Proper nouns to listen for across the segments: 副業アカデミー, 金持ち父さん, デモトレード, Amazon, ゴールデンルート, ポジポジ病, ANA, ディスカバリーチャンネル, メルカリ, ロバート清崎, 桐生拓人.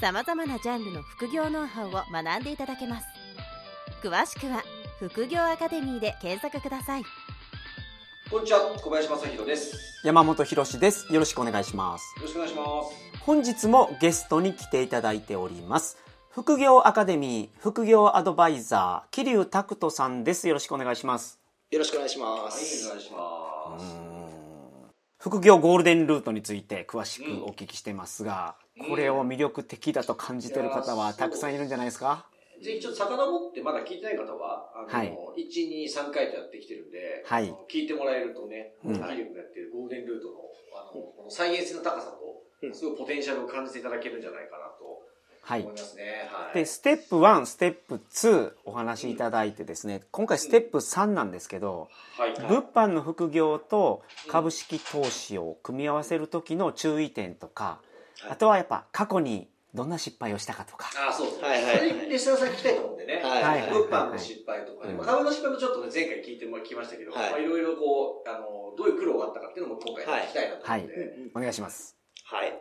さまざまなジャンルの副業ノウハウを学んでいただけます。詳しくは副業アカデミーで検索ください。こんにちは、小林正弘です。山本博です。よろしくお願いします。よろしくお願いします。本日もゲストに来ていただいております。副業アカデミー副業アドバイザー桐生拓人さんです。よろしくお願いします。よろしくお願いします。はい、お願いします。副業ゴールデンルートについて詳しくお聞きしてますが、これを魅力的だと感じている方はたくさんいるんじゃないですか。ぜひちょっと遡ってまだ聞いてない方は1、2、3回とやってきてるんで、聞いてもらえるとね、アリウムがやってるゴールデンルート この再現性の高さとすごいポテンシャルを感じていただけるんじゃないかなと思いますね。はい、でステップ1ステップ2お話しいただいてですね、今回ステップ3なんですけど、物販の副業と株式投資を組み合わせる時の注意点とか、あとはやっぱ過去にどんな失敗をしたかとか。ああ、そうですね。リスナーさん聞きたいと思うんでね。物販の失敗とか、株の失敗もちょっとね、前回聞いてもらいましたけど、いろいろこうどういう苦労があったかっていうのも今回聞きたいなと思うんで、お願いします。はい。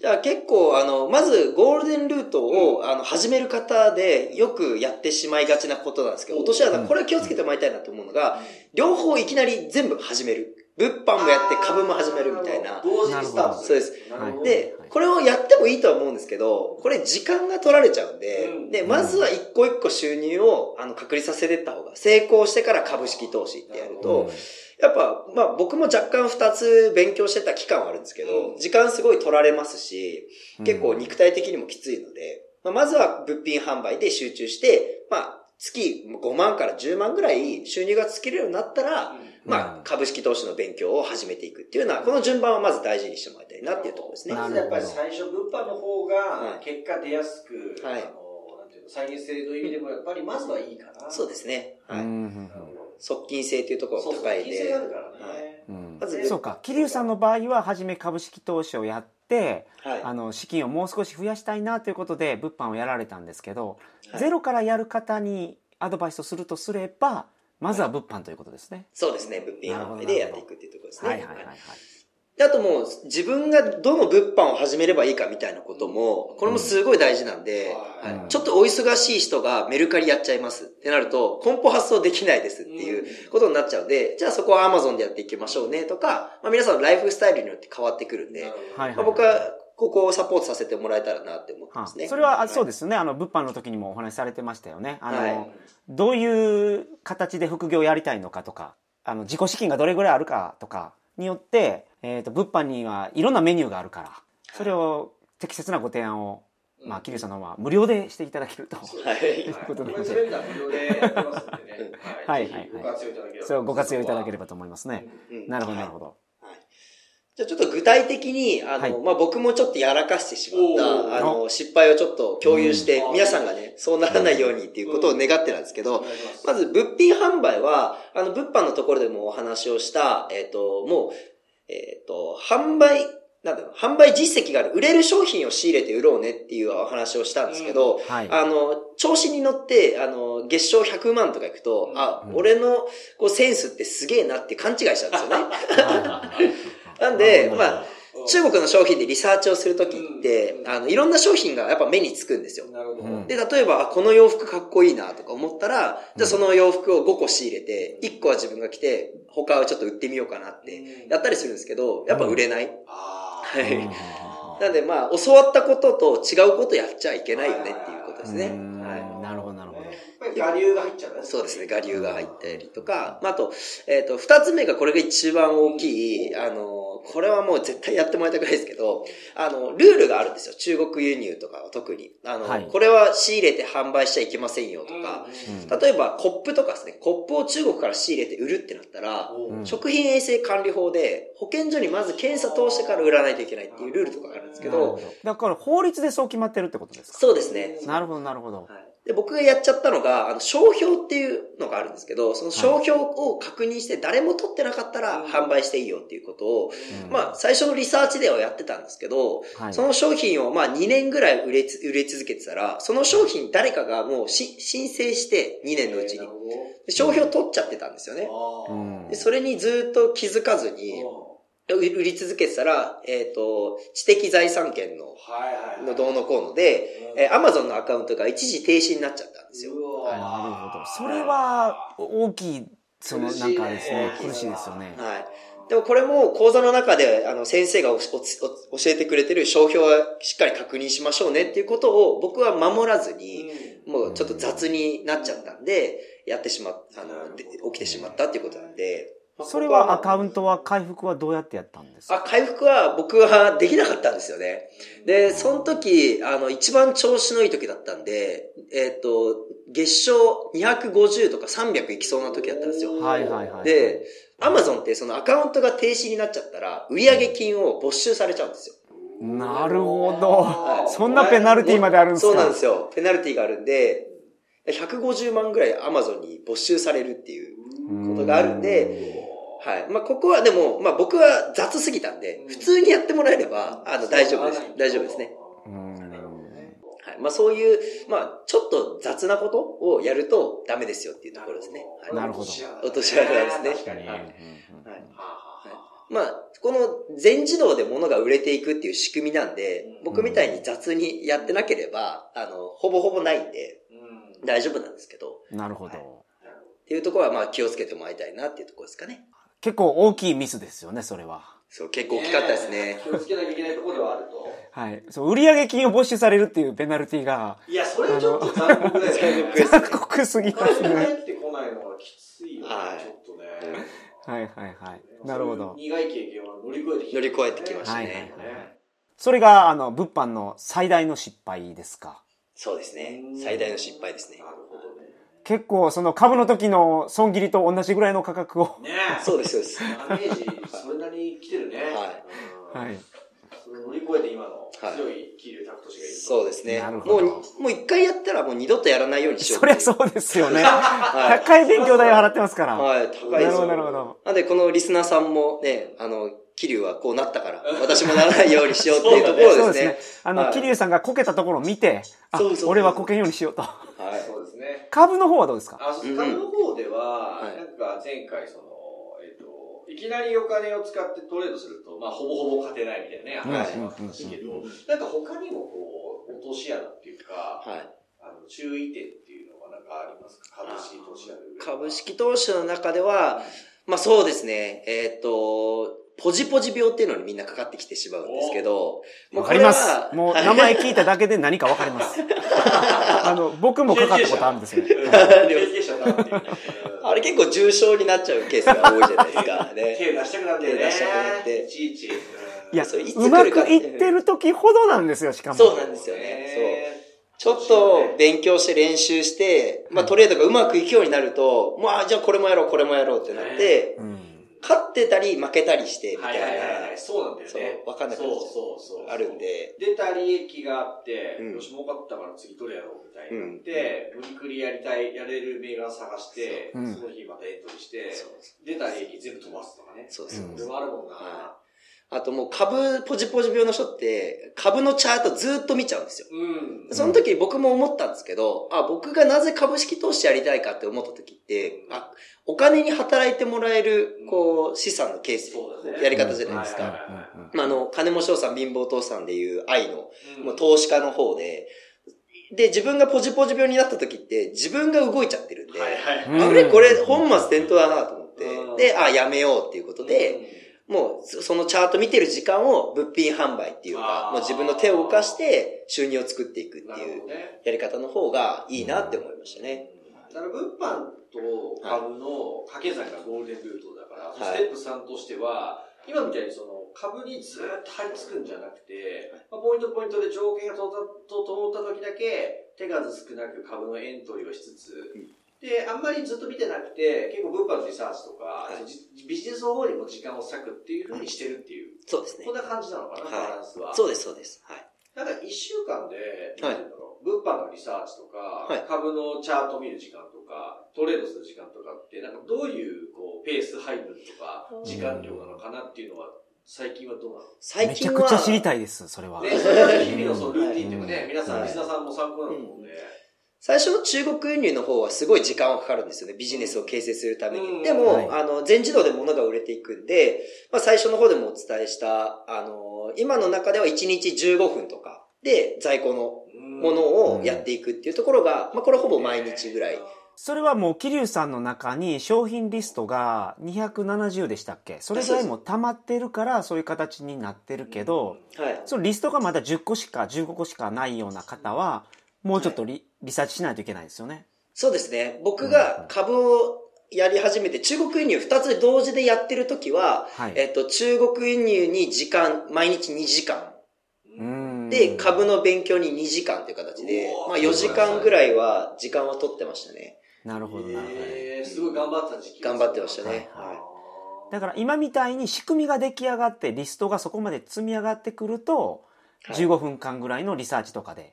じゃあ結構まずゴールデンルートを、始める方でよくやってしまいがちなことなんですけど、落とし穴、これは気をつけてもらいたいなと思うのが、両方いきなり全部始める。物販もやって株も始めるみたいな。同時スタート。そうです。で、これをやってもいいとは思うんですけど、これ時間が取られちゃうんで、で、まずは一個一個収入を確立させていった方が、成功してから株式投資ってやると、やっぱ、まあ僕も若干2つ勉強してた期間はあるんですけど、時間すごい取られますし、結構肉体的にもきついので、まずは物品販売で集中して、まあ月5万から10万ぐらい収入がつけるようになったら、まあ株式投資の勉強を始めていくっていうのは、この順番はまず大事にしてもらいたいなっていうところですね。まずやっぱり最初物販の方が結果出やすく、再現性の意味でもやっぱりまずはいいかな。そうですね。はい。側近性というところが高いで。そうか。桐生さんの場合は初め株式投資をやって、資金をもう少し増やしたいなということで物販をやられたんですけど、ゼロからやる方にアドバイスをするとすれば、まずは物販ということですね。そうですね。物販販売でやっていくっていうところですね。はいはいはいはい。あともう自分がどの物販を始めればいいかみたいなことも、これもすごい大事なんで、ちょっとお忙しい人がメルカリやっちゃいますってなると、梱包発送できないですっていうことになっちゃうんで、じゃあそこは Amazon でやっていきましょうねとか、皆さんのライフスタイルによって変わってくるんで、僕はここをサポートさせてもらえたらなって思ってますね。それはそうですね。物販の時にもお話しされてましたよね。どういう形で副業をやりたいのかとか、自己資金がどれぐらいあるかとかによって、物販にはいろんなメニューがあるから、それを適切なご提案を、桐生さんの方は無料でしていただけると。いうことで。ご活用いただければと思いますね。なるほど、なるほど。じゃあちょっと具体的に、僕もちょっとやらかしてしまった、失敗をちょっと共有して、皆さんがね、そうならないようにっていうことを願ってなんですけど、まず、物品販売は、物販のところでもお話をした、販売実績がある、売れる商品を仕入れて売ろうねっていうお話をしたんですけど、調子に乗って、月商100万とかいくと、俺のこうセンスってすげえなって勘違いしちゃうんですよね。なんで、中国の商品でリサーチをするときって、いろんな商品がやっぱ目につくんですよ。で、例えば、この洋服かっこいいなとか思ったら、じゃあその洋服を5個仕入れて、1個は自分が着て、他はちょっと売ってみようかなって、やったりするんですけど、やっぱ売れない。なんで、教わったことと違うことやっちゃいけないよねっていうことですね。なるほど、なるほど。我流が入っちゃうね。そうですね、我流が入ったりとか、あと、二つ目がこれが一番大きい、これはもう絶対やってもらいたくないですけど、ルールがあるんですよ。中国輸入とかは特に。はい、これは仕入れて販売しちゃいけませんよとか、うん、例えばコップとかですね、コップを中国から仕入れて売るってなったら、うん、食品衛生管理法で保健所にまず検査通してから売らないといけないっていうルールとかがあるんですけど、だから法律でそう決まってるってことですか？そうですね。なるほど、なるほど。はい、で僕がやっちゃったのが、商標っていうのがあるんですけど、その商標を確認して誰も取ってなかったら販売していいよっていうことを、うん、まあ最初のリサーチではやってたんですけど、はい、その商品をまあ2年ぐらい売れ続けてたら、その商品誰かがもう申請して2年のうちに。商標取っちゃってたんですよね。うん、でそれにずっと気づかずに、売り続けてたら、知的財産権のどうのこうので、Amazon のアカウントが一時停止になっちゃったんですよ。なるほど。それは大きい、そのなんかですね、苦しいですよね。はい。でもこれも講座の中で、先生が教えてくれてる商標はしっかり確認しましょうねっていうことを僕は守らずに、もうちょっと雑になっちゃったんで、やってしまった、起きてしまったっていうことなんで、それはアカウントは回復はどうやってやったんですか？回復は僕はできなかったんですよね。で、その時、一番調子のいい時だったんで、月賞250とか300いきそうな時だったんですよ。はいはいはい。で、Amazon ってそのアカウントが停止になっちゃったら、売上金を没収されちゃうんですよ。なるほど。はい、そんなペナルティまであるんですか？そうなんですよ。ペナルティがあるんで、150万ぐらい Amazon に没収されるっていうことがあるんで、はい。まあ、ここはでも、まあ、僕は雑すぎたんで、普通にやってもらえれば、大丈夫です。大丈夫ですね。はい。まあ、そういう、まあ、ちょっと雑なことをやるとダメですよっていうところですね。はい、なるほど。落とし穴ですね。確かに。はい。はい。まあ、この全自動で物が売れていくっていう仕組みなんで、僕みたいに雑にやってなければ、ほぼほぼないんで、大丈夫なんですけど。なるほど。はい、っていうところは、まあ、気をつけてもらいたいなっていうところですかね。結構大きいミスですよね、それは。そう、結構大きかったですね。気をつけなきゃいけないところではあると。はい。そう、売上金を没収されるっていうペナルティが。いや、それはちょっと残酷ですね。残酷すぎますね。入ってこないのがきついよね、ちょっとね。はいはいはい。なるほど。苦い経験は乗り越えてきましたね。それが、物販の最大の失敗ですか？そうですね。最大の失敗ですね。なるほどね。結構その株の時の損切りと同じぐらいの価格を。ねえ。そうです、そうです。ダメージ、それなりに来てるね。はい。はい。それ乗り越えて今の強い桐生拓斗氏がいる。そうですね。もう一回やったらもう二度とやらないようにしよう。そりゃそうですよね。高い勉強代を払ってますから。はい、高いですよ。なるほど。なんでこのリスナーさんもね、桐生はこうなったから、私もならないようにしようっていうところですね。そうですね。桐生さんがこけたところを見て、あ、俺はこけんようにしようと。はい、そうですね。株の方はどうですか？株の方では、なんか前回いきなりお金を使ってトレードすると、まあ、ほぼほぼ勝てないみたいなね、話もあったんですけど、なんか他にもこう、落とし穴っていうか、はい、注意点っていうのはなんかありますか？株式投資の中で。株式投資の中では、まあそうですね、ポジポジ病っていうのにみんなかかってきてしまうんですけど。わかります。もう名前聞いただけで何かわかります。僕もかかったことあるんですよ。あれ結構重症になっちゃうケースが多いじゃないですか。手出したくなって。手出したくなって。いちいち。いや、うまくいってる時ほどなんですよ、しかも。そうなんですよね。そう。ちょっと勉強して練習して、まあトレードがうまくいくようになると、まあじゃあこれもやろう、これもやろうってなって、勝ってたり負けたりしてみたいな。そうなんだよね。分かんなくなっちゃう。そう。あるんで。出た利益があって、よし、儲かったから次どれやろうみたいになって、無理くりやれる銘柄探して、その日またエントリーして、出た利益全部飛ばすとかね。そうそう。これはあるもんな。あともう株、ポジポジ病の人って、株のチャートずっと見ちゃうんですよ。その時僕も思ったんですけど、あ、僕がなぜ株式投資やりたいかって思った時って、あ、お金に働いてもらえる、こう、資産のケース、やり方じゃないですか。まあ、金も翔さん、貧乏父さんでいう愛の、もう投資家の方で、で、自分がポジポジ病になった時って、自分が動いちゃってるんで、あれこれ本末転倒だなと思って、で、あ、やめようっていうことで、もうそのチャート見てる時間を物品販売っていうか、もう自分の手を動かして収入を作っていくっていうやり方の方がいいなって思いましたね。だから物販と株の掛け算がゴールデンルートだから、はい、ステップ3としては、今みたいにその株にずっと張り付くんじゃなくて、まあ、ポイントポイントで条件が整った時だけ手数少なく株のエントリーをしつつ、で、あんまりずっと見てなくて、結構物販のリサーチとか、はい、ビジネスの方にも時間を割くっていうふうにしてるっていう。そうですね。こんな感じなのかな、バランスは。そうです、そうです。はい。なんか1週間で、はい、物販のリサーチとか、はい、株のチャート見る時間とか、トレードする時間とかって、なんかどういう、こう、ペース配分とか、時間量なのかなっていうのは、最近はどうなの？最近は。めちゃくちゃ知りたいです、それは。ね、それは日々のそのルーティンとかね、皆さん、リスナーさんも参考なのもんね。最初の中国輸入の方はすごい時間はかかるんですよね。ビジネスを形成するために。でも、はい、全自動で物が売れていくんで、まあ最初の方でもお伝えした、今の中では1日15分とかで在庫のものをやっていくっていうところが、まあこれほぼ毎日ぐらい。それはもう、桐生さんの中に商品リストが270でしたっけ？それぐらいも溜まってるから、そういう形になってるけど、はい、そのリストがまだ10個しか、15個しかないような方は、もうちょっとリサーチしないといけないですよね。そうですね。僕が株をやり始めて、中国輸入2つ同時でやってるときは、はい、中国輸入に時間、毎日2時間。で、株の勉強に2時間という形で、まあ4時間ぐらいは時間は取ってましたね。なるほど、なるほど。すごい頑張った時期。頑張ってましたね。はい。だから今みたいに仕組みが出来上がって、リストがそこまで積み上がってくると、15分間ぐらいのリサーチとかで。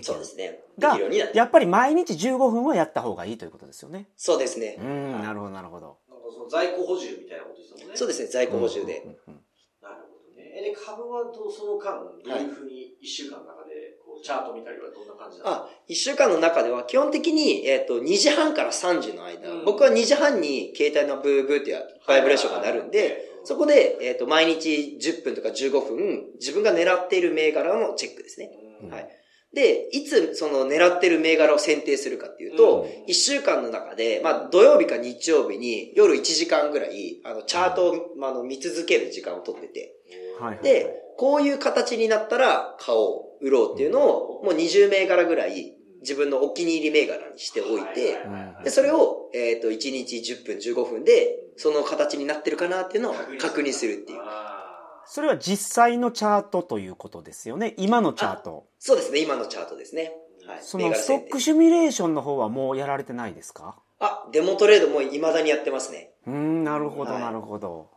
そうですね。が、やっぱり毎日15分はやった方がいいということですよね。そうですね。うん、なるほど、なるほど。なんかその在庫補充みたいなことですよね。そうですね、在庫補充で。なるほどね。で、株はその間、どういうふうに1週間の中で、こう、チャート見たりはどんな感じなんですか？1週間の中では、基本的に、2時半から3時の間、僕は2時半に携帯のブーブーっていうバイブレーションが鳴るんで、そこで、毎日10分とか15分、自分が狙っている銘柄のチェックですね。はい。で、いつその狙ってる銘柄を選定するかっていうと、一週間の中で、まあ土曜日か日曜日に夜1時間ぐらい、チャートを、見続ける時間をとってて、はいはい、で、こういう形になったら買おう、売ろうっていうのを、もう20銘柄ぐらい自分のお気に入り銘柄にしておいて、でそれを、1日10分、15分で、その形になってるかなっていうのを確認するっていう。それは実際のチャートということですよね。今のチャート。そうですね。今のチャートですね。はい。そのストックシミュレーションの方はもうやられてないですか？デモトレードも未だにやってますね。なるほど、なるほど。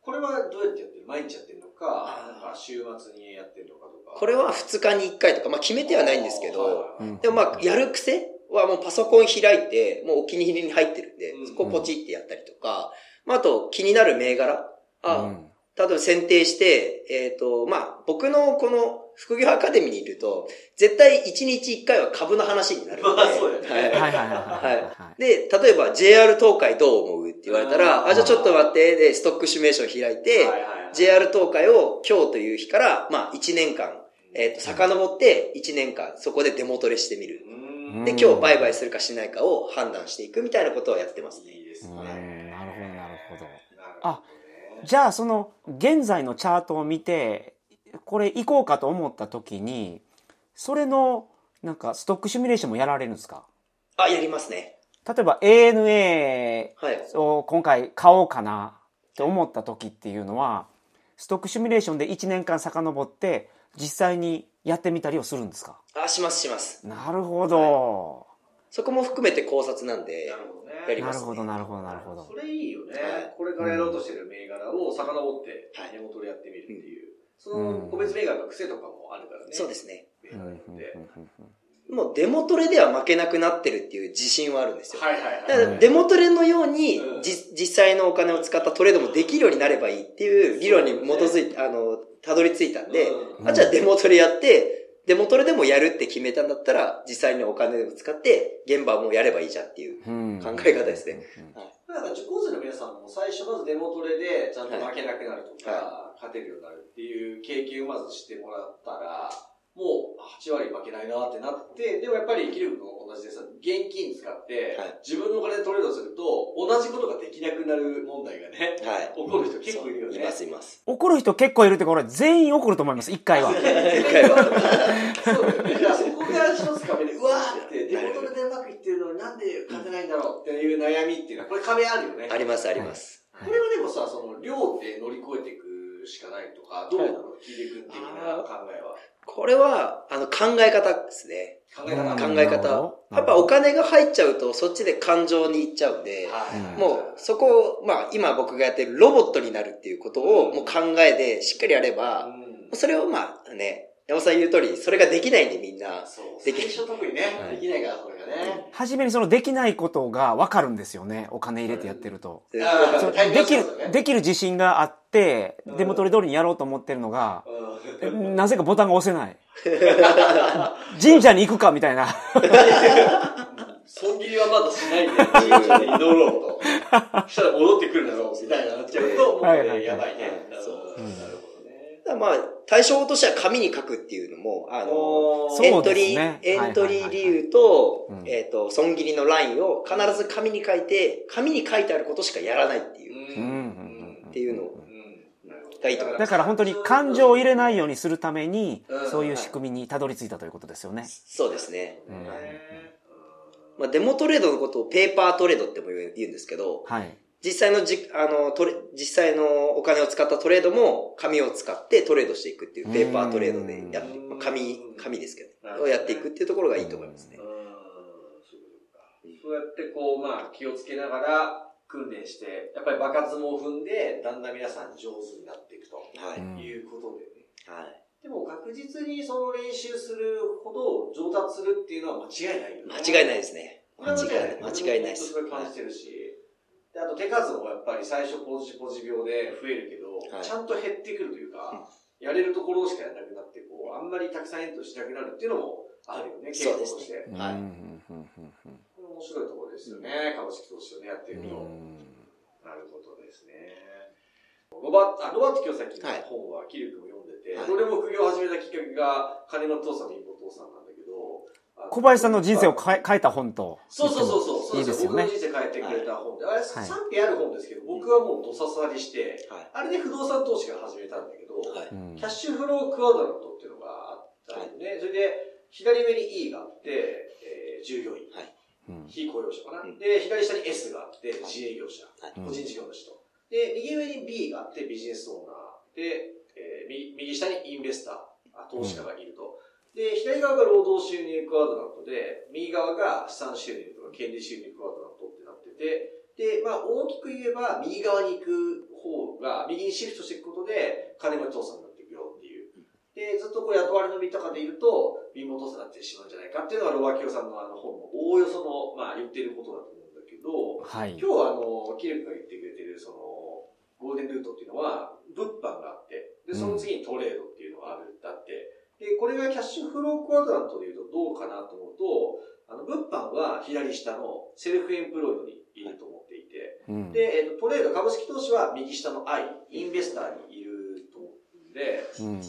これはどうやってやってる？毎日やってるのか、なんか週末にやってるのかとか。これは2日に1回とか、まあ決めてはないんですけど、でもまあやる癖はもうパソコン開いて、もうお気に入りに入ってるんで、そこポチってやったりとか、まああと気になる銘柄。例えば選定して、まあ、僕のこの副業アカデミーにいると、絶対1日1回は株の話になるので。そうよね。はいはいはい。で、例えば JR 東海どう思うって言われたら、じゃあちょっと待って、で、ストックシミュレーション開いて、JR 東海を今日という日から、まあ、1年間、遡って1年間、そこでデモトレしてみる。で、今日売買するかしないかを判断していくみたいなことをやってますね。いいですね。なるほど、なるほど。じゃあその現在のチャートを見てこれ行こうかと思った時にそれのなんかストックシミュレーションもやられるんですか？やりますね。例えば ANA を今回買おうかなって思った時っていうのはストックシミュレーションで1年間遡って実際にやってみたりをするんですか？しますします。なるほど。そこも含めて考察なんで。やりますね。なるほど、なるほど、なるほど。それいいよね。これからやろうとしてる銘柄を遡って、デモトレやってみるっていう。その個別銘柄の癖とかもあるからね。そうですね。もうデモトレでは負けなくなってるっていう自信はあるんですよ。だからデモトレのように、実際のお金を使ったトレードもできるようになればいいっていう理論に基づいて、たどり着いたんで、じゃあデモトレやって、デモトレでもやるって決めたんだったら、実際にお金を使って、現場もやればいいじゃんっていう考え方ですね。だから受講生の皆さんも最初まずデモトレでちゃんと負けなくなるとか、勝てるようになるっていう経験をまずしてもらったら、もう8割負けないなってなって、でもやっぱりキル君も同じでさ、現金使って自分のお金で取れるとすると同じことができなくなる問題がね、はい、怒る人結構いるよね。いますいます。怒る人結構いるってこれ全員怒ると思います。1回はそうだよね。そこが一つ壁でうわーってデフォルトでうまくいってるのになんで勝てないんだろうっていう悩みっていうのはこれ壁あるよね。ありますあります。これはでもさ、その量で乗り越えていくしかないとか、どうなの聞いていくっていうの考えは、これは、考え方ですね。考え方。やっぱお金が入っちゃうと、そっちで感情に行っちゃうんで、もうそこを、まあ今僕がやってるロボットになるっていうことをもう考えでしっかりやれば、それをまあね、山さん言う通り、それができないんでみんな。そう。最初特にね、できないから、これがね。初めにそのできないことがわかるんですよね。お金入れてやってると。できる自信があって、デモ取り通りにやろうと思ってるのが、なぜかボタンが押せない。神社に行くかみたいな。損切りはまだしないで、神社に祈ろうと。そしたら戻ってくるんだろう、みたいななっちゃうと、もうやばいね。まあ、対処法としては紙に書くっていうのも、エントリー理由と、損切りのラインを必ず紙に書いて、紙に書いてあることしかやらないっていう、っていうのを。だから本当に感情を入れないようにするために、そういう仕組みにたどり着いたということですよね。そうですね。まあ、デモトレードのことをペーパートレードっても言うんですけど、はい。実際のお金を使ったトレードも紙を使ってトレードしていくっていうペーパートレードでやって、紙ですけど、をやっていくっていうところがいいと思いますね。そうやってこう、まあ気をつけながら訓練して、やっぱり場数も踏んで、だんだん皆さん上手になっていくということでね。はい。でも確実にその練習するほど上達するっていうのは間違いないよね。間違いないですね。間違いないです。それ感じてるし。で、あと手数もやっぱり最初ポジ秒で増えるけど、はい、ちゃんと減ってくるというか、やれるところしかやらなくなって、こう、あんまりたくさんエントしなくなるっていうのもあるよね、傾向として。はい。面白いところですよね、株式投資をね、やってると。なるほどですね。ロバート清崎の本は、キル君も読んでて、はい、俺も副業を始めたきっかけが、金の父さんの貧乏父さんなんだけど、小林さんの人生を変えた本と。そう。いいですよね。僕の人生変えてくれた本で。あれ、賛否ある本ですけど、僕はもうドササリして、あれで不動産投資から始めたんだけど、キャッシュフロークワドラントっていうのがあったんで、それで、左上に E があって、従業員。非雇用者かな。で、左下に S があって、自営業者。個人事業主と。で、右上に B があって、ビジネスオーナー。で、右下にインベスター、投資家がいると。で、左側が労働収入クワドラントで、右側が資産収入とか権利収入クワドラントってなってて、で、まあ大きく言えば、右側に行く方が、右にシフトしていくことで、金持ち父さんになっていくよっていう。で、ずっとこう雇われの身とかでいると、貧乏父さんになってしまうんじゃないかっていうのが、ロバキヨさんの本のおおよその、まあ言ってることだと思うんだけど、はい、今日キル君が言ってくれてる、その、ゴールデンルートっていうのは、物販があって、で、その次にトレードっていうのがあるんだって、で、これがキャッシュフロークワドラントで言うとどうかなと思うと、物販は左下のセルフエンプロイドにいると思っていて、うん、で、トレード、株式投資は右下の I、インベスターにいると思うんで、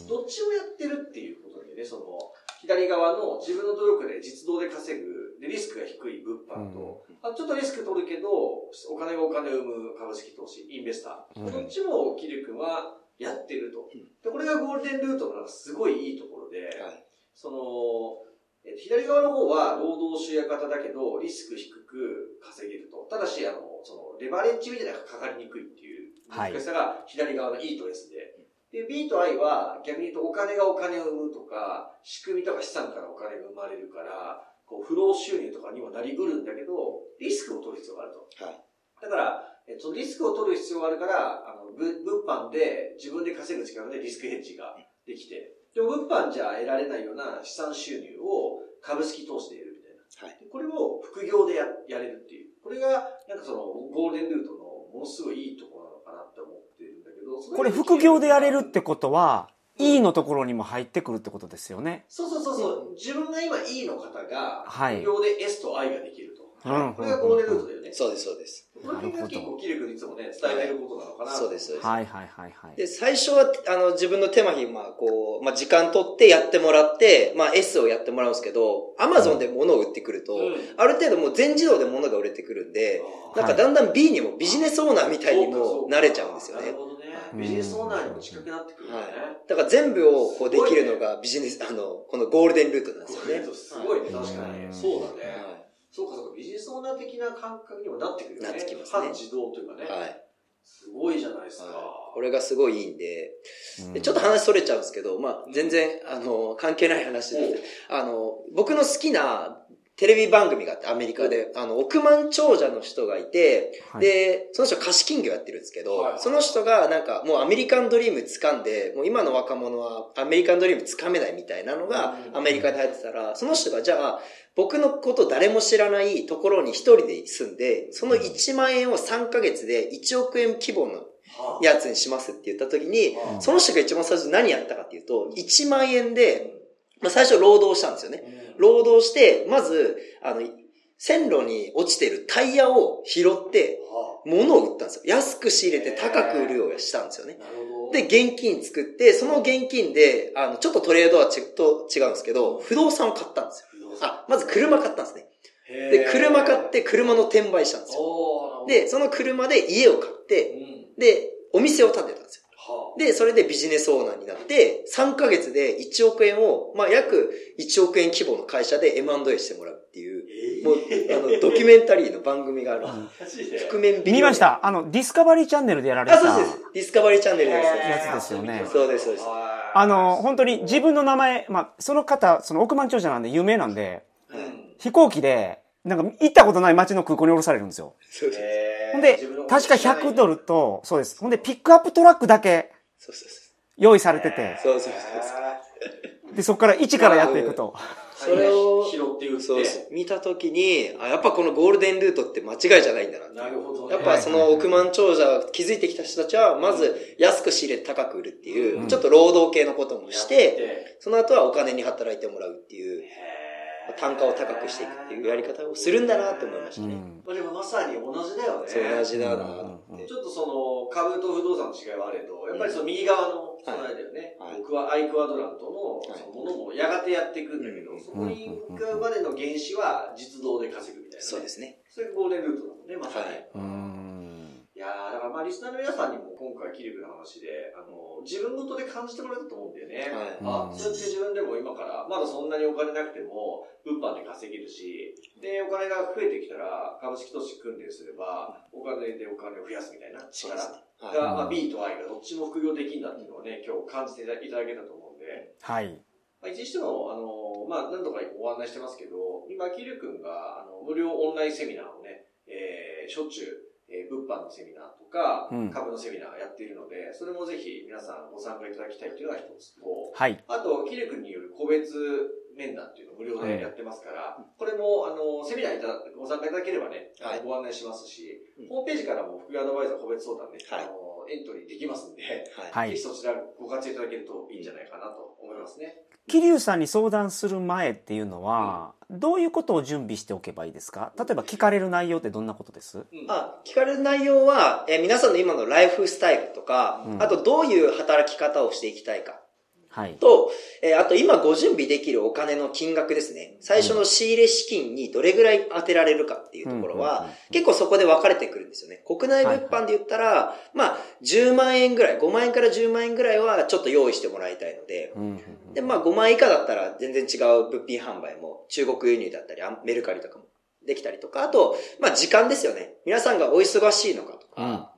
どっちをやってるっていうことでね、その、左側の自分の努力で実動で稼ぐ、で、リスクが低い物販と、ちょっとリスク取るけど、お金がお金を生む株式投資、インベスター。どっちもキル君は、やってると。で、これがゴールデンルートのすごいいいところで、はい、その、左側の方は労働集約型だけど、リスク低く稼げると。ただし、その、レバレッジみたいなのがかかりにくいっていう難しさが左側の E と S で。で、B と I は逆に言うとお金がお金を生むとか、仕組みとか資産からお金が生まれるから、こう、不労収入とかにもなりうるんだけど、リスクを取る必要があると。はい、だから、リスクを取る必要があるから、物販で自分で稼ぐ力でリスクヘッジができて、でも物販じゃ得られないような資産収入を株式投資で得るみたいな。はい、これを副業で やれるっていう。これが、なんかその、ゴールデンルートのものすごいいいところなのかなって思ってるんだけど、これ副業でやれるってことは、E のところにも入ってくるってことですよね。そう。自分が今 E の方が、副業で S と I ができると。これがゴールデンルートだよね。そうですそうです。この辺が結構キリ君いつもね伝えてることなのかな。そうですそうです。はいはいはいはい。で最初は自分の手間暇こう時間取ってやってもらってS をやってもらうんですけど、Amazon で物を売ってくると、うん、ある程度もう全自動で物が売れてくるんで、なんかだんだん B にもビジネスオーナーみたいにも慣れちゃうんですよね。ビジネスオーナーにも近くなってくるよね。はい、だから全部をこうできるのがビジネス、ね、このゴールデンルートなんですよね。すごいね、確かに。そうだね。はい、そうかそうか、ビジネスオーナー的な感覚にもなってくるよね。なってきますね。半自動というかね。はい。すごいじゃないですか。はい、これがすごいいいんで、うん、でちょっと話それちゃうんですけど、全然、関係ない話です。僕の好きな、テレビ番組があって、アメリカで、億万長者の人がいて、はい、で、その人貸金業やってるんですけど、はい、その人がなんかもうアメリカンドリーム掴んで、もう今の若者はアメリカンドリーム掴めないみたいなのがアメリカで流行ってたら、その人がじゃあ、僕のこと誰も知らないところに一人で住んで、その1万円を3ヶ月で1億円規模のやつにしますって言った時に、その人が一番最初何やったかっていうと、1万円で、最初労働したんですよね。労働して、まず、線路に落ちてるタイヤを拾って、物を売ったんですよ。安く仕入れて高く売るようにしたんですよね。で、現金作って、その現金で、ちょっとトレードは違うんですけど、不動産を買ったんですよ。まず車買ったんですね。で、車買って、車の転売したんですよ。で、その車で家を買って、で、お店を建てたんですよ。で、それでビジネスオーナーになって、3ヶ月で1億円を、約1億円規模の会社で M&A してもらうっていう、もう、ドキュメンタリーの番組がある。覆面ビデオ。見ました。ディスカバリーチャンネルでやられた。あ、そうです。ディスカバリーチャンネルですね。やつですよね。そうです、そうです。本当に自分の名前、その方、その億万長者なんで有名なんで、飛行機で、なんか行ったことない街の空港に降ろされるんですよ。そうです。ほんで、確か$100と、そうです。ほんで、ピックアップトラックだけ、用意されてて。そうそうそう。で、そこから1からやっていくと。それを、見たときに、やっぱこのゴールデンルートって間違いじゃないんだなって。なるほどね。やっぱその億万長者、気づいてきた人たちは、まず安く仕入れて高く売るっていう、ちょっと労働系のこともして、その後はお金に働いてもらうっていう。単価を高くしていくっていうやり方をするんだなと思いましたね。でもまさに同じだよね。同じだなって。ちょっとその株と不動産の違いはあれど、やっぱりその右側のそのあれだよね。アイクワドラントのものもやがてやっていくんだけど、そこに行くまでの原資は実動で稼ぐみたいな。そうですね。それがゴールデンルートなのね、まさに。いやー、だからリスナーの皆さんにも今回キリ君の話で、自分ごとで感じてもらったと思うんだよね。あ、そうやって自分でも今から、まだそんなにお金なくても、物販で稼げるし、で、お金が増えてきたら、株式投資訓練すれば、お金でお金を増やすみたいな力が、B と I がどっちも副業できるんだっていうのをね、今日感じていただけたと思うんで。はい。いずれにしても、何度かご案内してますけど、今、キリ君が、無料オンラインセミナーをね、しょっちゅう、物販のセミナーとか、株のセミナーやっているので、それもぜひ皆さんご参加いただきたいというのが一つと、はい、あと、キリ君による個別面談っていうのを無料でやってますから、これも、セミナーにご参加いただければね、ご案内しますし、ホームページからも副業アドバイザー個別相談で、エントリーできますんで、ぜひそちらご活用いただけるといいんじゃないかなと思いますね。桐生さんに相談する前っていうのは、どういうことを準備しておけばいいですか？例えば聞かれる内容ってどんなことです？聞かれる内容は、皆さんの今のライフスタイルとか、あとどういう働き方をしていきたいか。はい、と、あと今ご準備できるお金の金額ですね。最初の仕入れ資金にどれぐらい当てられるかっていうところは、結構そこで分かれてくるんですよね。国内物販で言ったら、10万円ぐらい、5万円から10万円ぐらいはちょっと用意してもらいたいので、で、5万円以下だったら全然違う物品販売も、中国輸入だったり、メルカリとかもできたりとか、あと、時間ですよね。皆さんがお忙しいのかとか、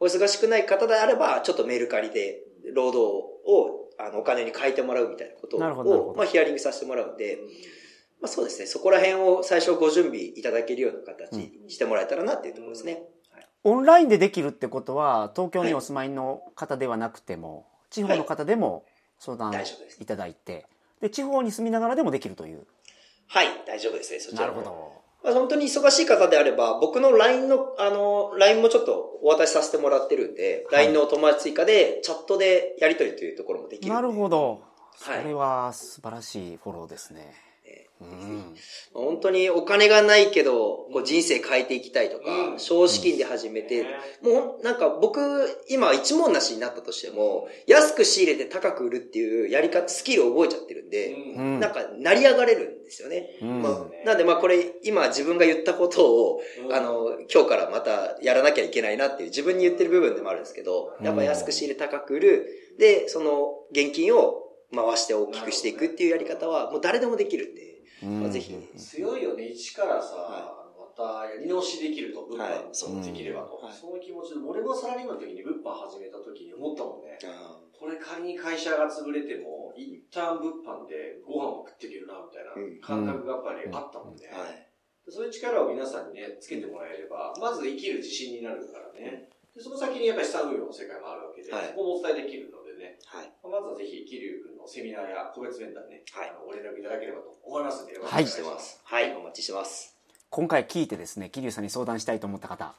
お忙しくない方であれば、ちょっとメルカリで労働を、お金に変えてもらうみたいなことを、ヒアリングさせてもらうんで、そうですね、そこら辺を最初ご準備いただけるような形にしてもらえたらなっていうところですね。オンラインでできるってことは、東京にお住まいの方ではなくても、地方の方でも相談いただいて、で、地方に住みながらでもできるという。はい、大丈夫ですね、そちらの方。なるほど。本当に忙しい方であれば、僕の LINE の、LINE もちょっとお渡しさせてもらってるんで、はい、LINE のお友達追加で、チャットでやり取りというところもできる。なるほど。それは素晴らしいフォローですね。うん、本当にお金がないけど、こう人生変えていきたいとか、うん、少資金で始めて、うん、もうなんか僕、今一文無しになったとしても、安く仕入れて高く売るっていうやり方、スキルを覚えちゃってるんで、うん、なんか成り上がれるんですよね。うんまあ、なんでまあこれ、今自分が言ったことを、うん、今日からまたやらなきゃいけないなっていう自分に言ってる部分でもあるんですけど、やっぱ安く仕入れ高く売る、で、その現金を回して大きくしていくっていうやり方は、もう誰でもできるんで、うん、ぜひ強いよね、一からさ、はい、またやり直しできると、物販できればと、はい、その気持ちで、俺もサラリーマンの時に物販始めた時に思ったもんね、うん、これ仮に会社が潰れても一旦物販でご飯を食っていけるなみたいな感覚がやっぱりあったもんね、うんうんはい、そういう力を皆さんにねつけてもらえればまず生きる自信になるからね、でその先にやっぱり資産運用の世界もあるわけで、はい、そこもお伝えできるのでね、はい、まずはぜひ桐生君のセミナーや個別面談ね、はい、ご連絡いただければと思いますので、よろしくお願いします。はい、お待ちしてます。今回聞いてですね、桐生さんに相談したいと思った方、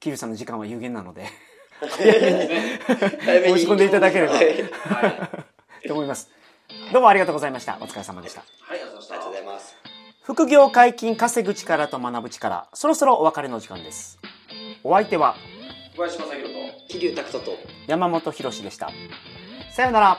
桐生さんの時間は有限なので申し込んでいただければ、はいはい、と思います。どうもありがとうございました。お疲れ様でした。はい、ありがとうございます。副業解禁、稼ぐ力と学ぶ力、そろそろお別れの時間です。お相手は小林正弘と桐生拓人と山本博史でした。さよなら。